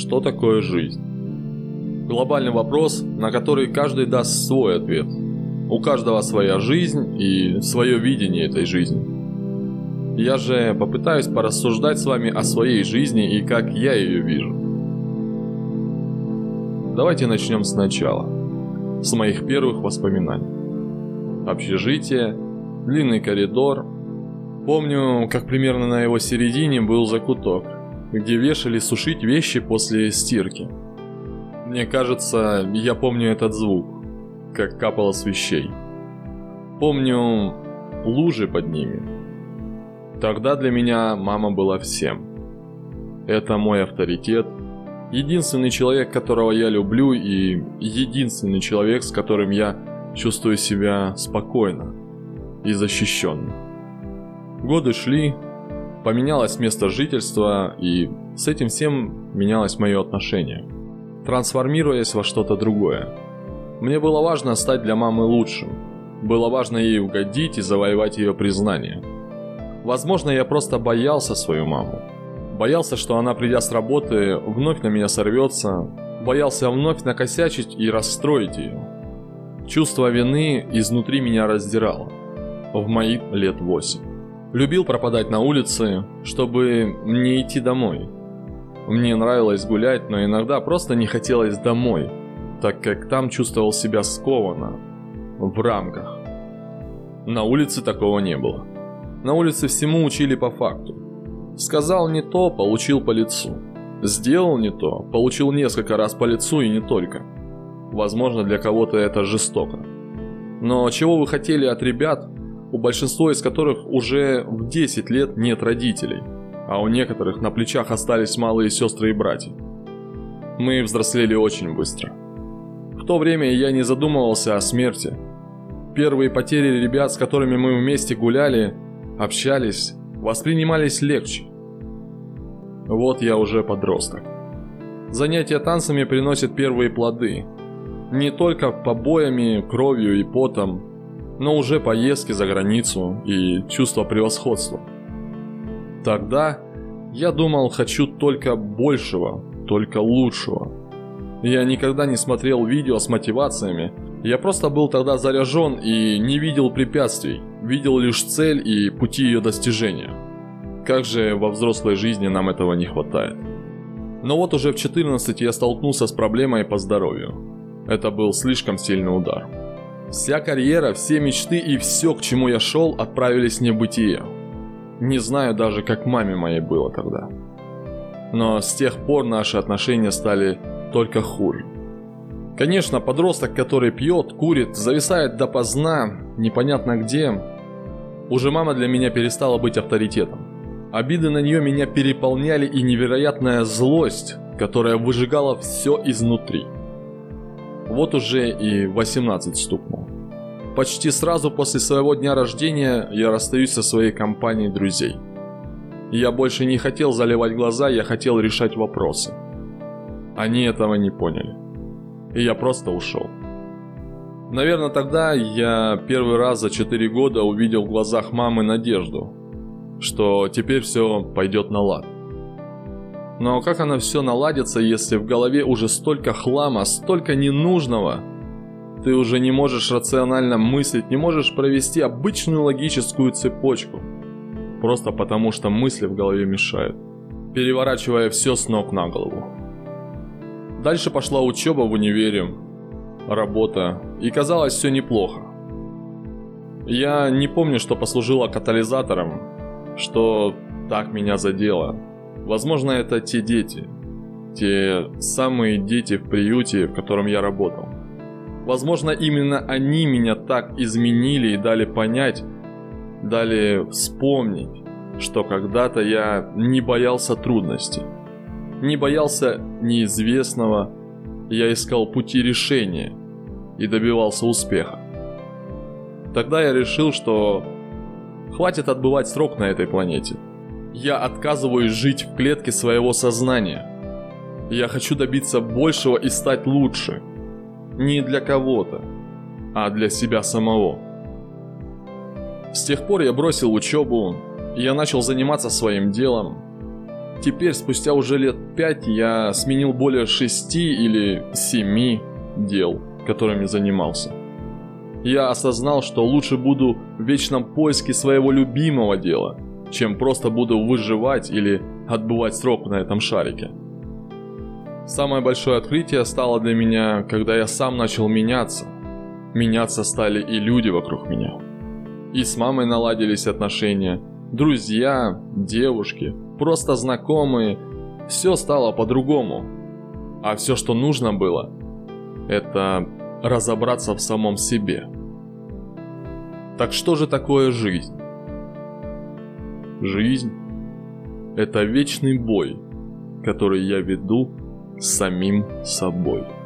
что такое жизнь? Глобальный вопрос, на который каждый даст свой ответ. У каждого своя жизнь и свое видение этой жизни. Я же попытаюсь порассуждать с вами о своей жизни и как я ее вижу. Давайте начнем сначала, с моих первых воспоминаний. Общежитие, длинный коридор. Помню, как примерно на его середине был закуток, где вешали сушить вещи после стирки. Мне кажется, я помню этот звук, как капало с вещей. Помню лужи под ними. Тогда для меня мама была всем. Это мой авторитет, единственный человек, которого я люблю, и единственный человек, с которым я чувствую себя спокойно и защищенно. Годы шли, поменялось место жительства, и с этим всем менялось мое отношение, трансформируясь во что-то другое. Мне было важно стать для мамы лучшим, было важно ей угодить и завоевать ее признание. Возможно, я просто боялся свою маму, боялся, что она, придя с работы, вновь на меня сорвется, боялся вновь накосячить и расстроить ее. Чувство вины изнутри меня раздирало в мои лет 8. Любил пропадать на улице, чтобы не идти домой. Мне нравилось гулять, но иногда просто не хотелось домой, так как там чувствовал себя скованно, в рамках. На улице такого не было. На улице всему учили по факту. Сказал не то, получил по лицу. Сделал не то, получил несколько раз по лицу и не только. Возможно, для кого-то это жестоко. Но чего вы хотели от ребят, у большинства из которых уже в 10 лет нет родителей, а у некоторых на плечах остались малые сестры и братья? Мы взрослели очень быстро. В то время я не задумывался о смерти. Первые потери ребят, с которыми мы вместе гуляли, общались, воспринимались легче. Вот я уже подросток. Занятия танцами приносят первые плоды. Не только побоями, кровью и потом, но уже поездки за границу и чувство превосходства. Тогда я думал, хочу только большего, только лучшего. Я никогда не смотрел видео с мотивациями, я просто был тогда заряжен и не видел препятствий, видел лишь цель и пути ее достижения. Как же во взрослой жизни нам этого не хватает. Но вот уже в 14 я столкнулся с проблемой по здоровью. Это был слишком сильный удар. Вся карьера, все мечты и все, к чему я шел, отправились в небытие. Не знаю даже, как маме моей было тогда. Но с тех пор наши отношения стали только хуже. Конечно, подросток, который пьет, курит, зависает допоздна, непонятно где. Уже мама для меня перестала быть авторитетом. Обиды на нее меня переполняли и невероятная злость, которая выжигала все изнутри. Вот уже и 18 стукнул. Почти сразу после своего дня рождения я расстаюсь со своей компанией друзей. Я больше не хотел заливать глаза, я хотел решать вопросы. Они этого не поняли. И я просто ушел. Наверное, тогда я первый раз за 4 года увидел в глазах мамы надежду, что теперь все пойдет на лад. Но как оно все наладится, если в голове уже столько хлама, столько ненужного? Ты уже не можешь рационально мыслить, не можешь провести обычную логическую цепочку. Просто потому, что мысли в голове мешают, переворачивая все с ног на голову. Дальше пошла учеба в универе, работа, и казалось все неплохо. Я не помню, что послужило катализатором, что так меня задело. Возможно, это те дети, те самые дети в приюте, в котором я работал. Возможно, именно они меня так изменили и дали понять, дали вспомнить, что когда-то я не боялся трудностей, не боялся неизвестного, я искал пути решения и добивался успеха. Тогда я решил, что хватит отбывать срок на этой планете. Я отказываюсь жить в клетке своего сознания. Я хочу добиться большего и стать лучше. Не для кого-то, а для себя самого. С тех пор я бросил учебу, я начал заниматься своим делом. Теперь, спустя уже лет 5, я сменил более 6 или 7 дел, которыми занимался. Я осознал, что лучше буду в вечном поиске своего любимого дела, чем просто буду выживать или отбывать срок на этом шарике. Самое большое открытие стало для меня, когда я сам начал меняться. Меняться стали и люди вокруг меня. И с мамой наладились отношения, друзья, девушки, просто знакомые. Все стало по-другому. А все, что нужно было, это разобраться в самом себе. Так что же такое жизнь? Жизнь – это вечный бой, который я веду с самим собой.